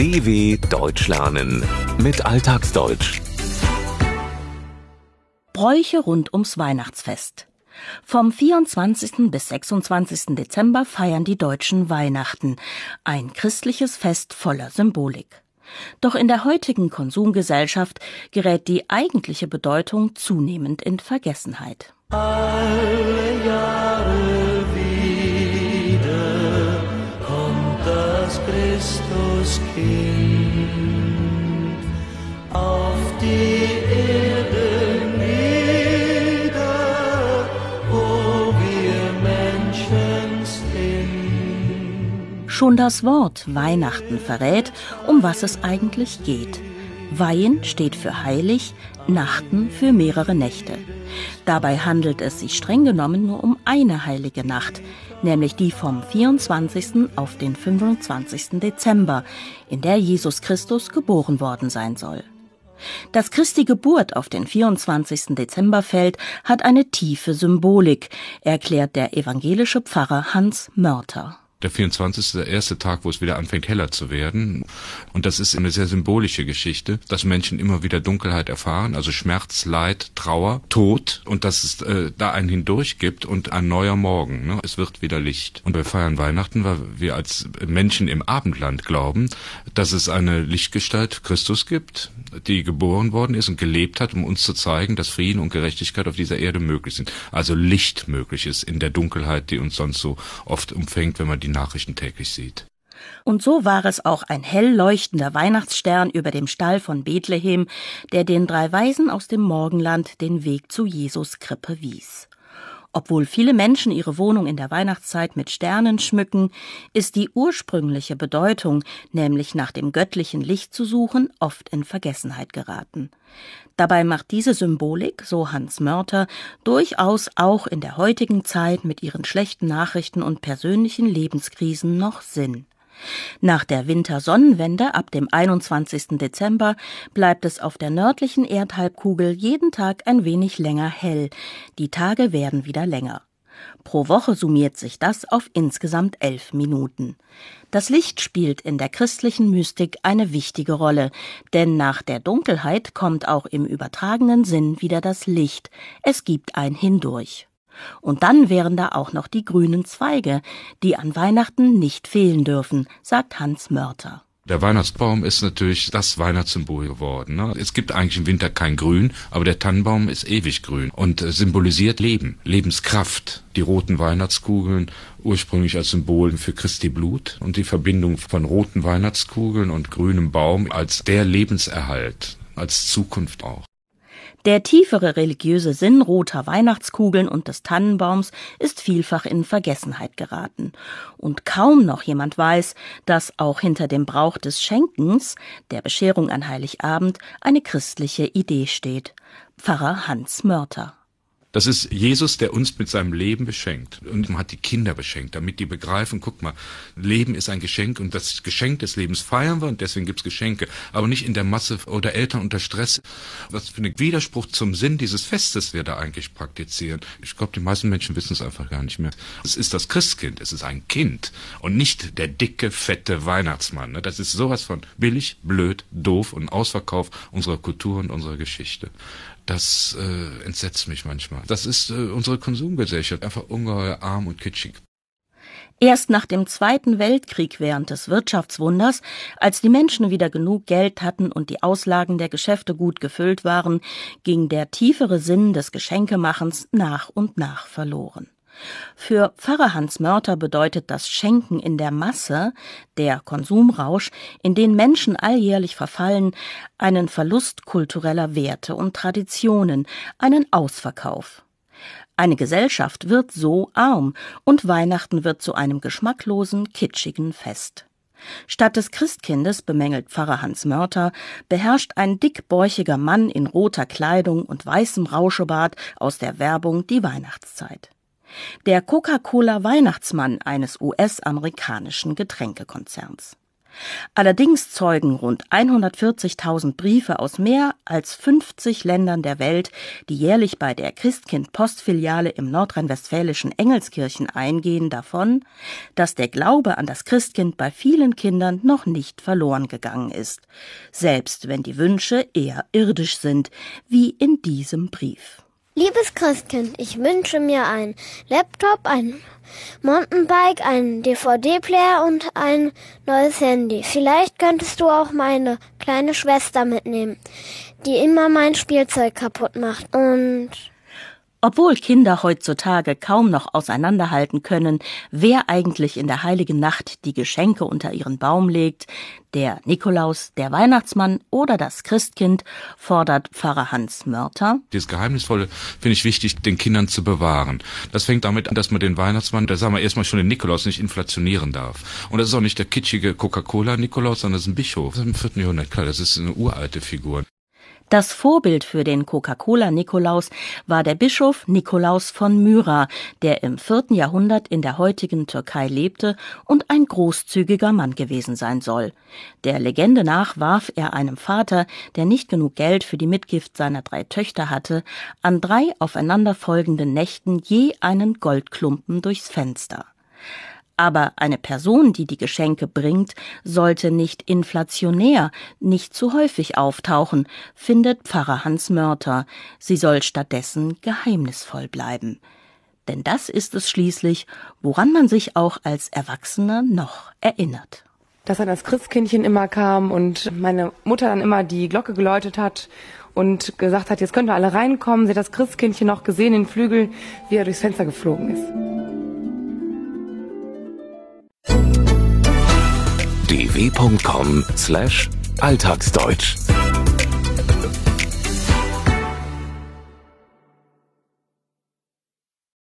D.W. Deutsch lernen mit Alltagsdeutsch. Bräuche rund ums Weihnachtsfest. Vom 24. bis 26. Dezember feiern die Deutschen Weihnachten, ein christliches Fest voller Symbolik. Doch in der heutigen Konsumgesellschaft gerät die eigentliche Bedeutung zunehmend in Vergessenheit. Alle Jahre wieder kommt das Christuskind auf die Erde nieder, wo wir Menschen sind. Schon das Wort Weihnachten verrät, um was es eigentlich geht. Weihen steht für heilig, Nachten für mehrere Nächte. Dabei handelt es sich streng genommen nur um eine heilige Nacht, nämlich die vom 24. auf den 25. Dezember, in der Jesus Christus geboren worden sein soll. Dass Christi Geburt auf den 24. Dezember fällt, hat eine tiefe Symbolik, erklärt der evangelische Pfarrer Hans Mörter. Der 24. ist der erste Tag, wo es wieder anfängt, heller zu werden. Und das ist eine sehr symbolische Geschichte, dass Menschen immer wieder Dunkelheit erfahren, also Schmerz, Leid, Trauer, Tod. Und dass es da einen hindurch gibt und ein neuer Morgen. Ne? Es wird wieder Licht. Und wir feiern Weihnachten, weil wir als Menschen im Abendland glauben, dass es eine Lichtgestalt Christus gibt, die geboren worden ist und gelebt hat, um uns zu zeigen, dass Frieden und Gerechtigkeit auf dieser Erde möglich sind. Also Licht möglich ist in der Dunkelheit, die uns sonst so oft umfängt, wenn man die Nachrichten täglich sieht. Und so war es auch ein hell leuchtender Weihnachtsstern über dem Stall von Bethlehem, der den drei Weisen aus dem Morgenland den Weg zu Jesus' Krippe wies. Obwohl viele Menschen ihre Wohnung in der Weihnachtszeit mit Sternen schmücken, ist die ursprüngliche Bedeutung, nämlich nach dem göttlichen Licht zu suchen, oft in Vergessenheit geraten. Dabei macht diese Symbolik, so Hans Mörter, durchaus auch in der heutigen Zeit mit ihren schlechten Nachrichten und persönlichen Lebenskrisen noch Sinn. Nach der Wintersonnenwende ab dem 21. Dezember bleibt es auf der nördlichen Erdhalbkugel jeden Tag ein wenig länger hell. Die Tage werden wieder länger. Pro Woche summiert sich das auf insgesamt 11 Minuten. Das Licht spielt in der christlichen Mystik eine wichtige Rolle, denn nach der Dunkelheit kommt auch im übertragenen Sinn wieder das Licht. Es gibt ein Hindurch. Und dann wären da auch noch die grünen Zweige, die an Weihnachten nicht fehlen dürfen, sagt Hans Mörter. Der Weihnachtsbaum ist natürlich das Weihnachtssymbol geworden. Ne? Es gibt eigentlich im Winter kein Grün, aber der Tannenbaum ist ewig grün und symbolisiert Leben, Lebenskraft. Die roten Weihnachtskugeln ursprünglich als Symbol für Christi Blut und die Verbindung von roten Weihnachtskugeln und grünem Baum als der Lebenserhalt, als Zukunft auch. Der tiefere religiöse Sinn roter Weihnachtskugeln und des Tannenbaums ist vielfach in Vergessenheit geraten. Und kaum noch jemand weiß, dass auch hinter dem Brauch des Schenkens, der Bescherung an Heiligabend, eine christliche Idee steht. Pfarrer Hans Mörter. Das ist Jesus, der uns mit seinem Leben beschenkt und man hat die Kinder beschenkt, damit die begreifen, guck mal, Leben ist ein Geschenk und das Geschenk des Lebens feiern wir und deswegen gibt's Geschenke, aber nicht in der Masse oder Eltern unter Stress. Was für ein Widerspruch zum Sinn dieses Festes wir da eigentlich praktizieren. Ich glaube, die meisten Menschen wissen es einfach gar nicht mehr. Es ist das Christkind, es ist ein Kind und nicht der dicke, fette Weihnachtsmann. Das ist sowas von billig, blöd, doof und Ausverkauf unserer Kultur und unserer Geschichte. Das entsetzt mich manchmal. Das ist unsere Konsumgesellschaft, einfach ungeheuer arm und kitschig. Erst nach dem Zweiten Weltkrieg während des Wirtschaftswunders, als die Menschen wieder genug Geld hatten und die Auslagen der Geschäfte gut gefüllt waren, ging der tiefere Sinn des Geschenkemachens nach und nach verloren. Für Pfarrer Hans Mörter bedeutet das Schenken in der Masse, der Konsumrausch, in den Menschen alljährlich verfallen, einen Verlust kultureller Werte und Traditionen, einen Ausverkauf. Eine Gesellschaft wird so arm und Weihnachten wird zu einem geschmacklosen, kitschigen Fest. Statt des Christkindes, bemängelt Pfarrer Hans Mörter, beherrscht ein dickbäuchiger Mann in roter Kleidung und weißem Rauschebart aus der Werbung die Weihnachtszeit. Der Coca-Cola-Weihnachtsmann eines US-amerikanischen Getränkekonzerns. Allerdings zeugen rund 140.000 Briefe aus mehr als 50 Ländern der Welt, die jährlich bei der Christkind-Postfiliale im nordrhein-westfälischen Engelskirchen eingehen, davon, dass der Glaube an das Christkind bei vielen Kindern noch nicht verloren gegangen ist, selbst wenn die Wünsche eher irdisch sind, wie in diesem Brief. Liebes Christkind, ich wünsche mir einen Laptop, ein Mountainbike, einen DVD-Player und ein neues Handy. Vielleicht könntest du auch meine kleine Schwester mitnehmen, die immer mein Spielzeug kaputt macht. Und obwohl Kinder heutzutage kaum noch auseinanderhalten können, wer eigentlich in der Heiligen Nacht die Geschenke unter ihren Baum legt, der Nikolaus, der Weihnachtsmann oder das Christkind, fordert Pfarrer Hans Mörter. Dieses Geheimnisvolle finde ich wichtig, den Kindern zu bewahren. Das fängt damit an, dass man den Weihnachtsmann, da sagen wir erstmal schon den Nikolaus, nicht inflationieren darf. Und das ist auch nicht der kitschige Coca-Cola-Nikolaus, sondern das ist ein Bischof. Das ist im 4. Jahrhundert, klar, das ist eine uralte Figur. Das Vorbild für den Coca-Cola-Nikolaus war der Bischof Nikolaus von Myra, der im 4. Jahrhundert in der heutigen Türkei lebte und ein großzügiger Mann gewesen sein soll. Der Legende nach warf er einem Vater, der nicht genug Geld für die Mitgift seiner 3 Töchter hatte, an 3 aufeinanderfolgenden Nächten je einen Goldklumpen durchs Fenster. Aber eine Person, die die Geschenke bringt, sollte nicht inflationär, nicht zu häufig auftauchen, findet Pfarrer Hans Mörter. Sie soll stattdessen geheimnisvoll bleiben. Denn das ist es schließlich, woran man sich auch als Erwachsener noch erinnert. Dass dann das Christkindchen immer kam und meine Mutter dann immer die Glocke geläutet hat und gesagt hat, jetzt könnt ihr alle reinkommen. Sie hat das Christkindchen noch gesehen, den Flügel, wie er durchs Fenster geflogen ist. dw.com/alltagsdeutsch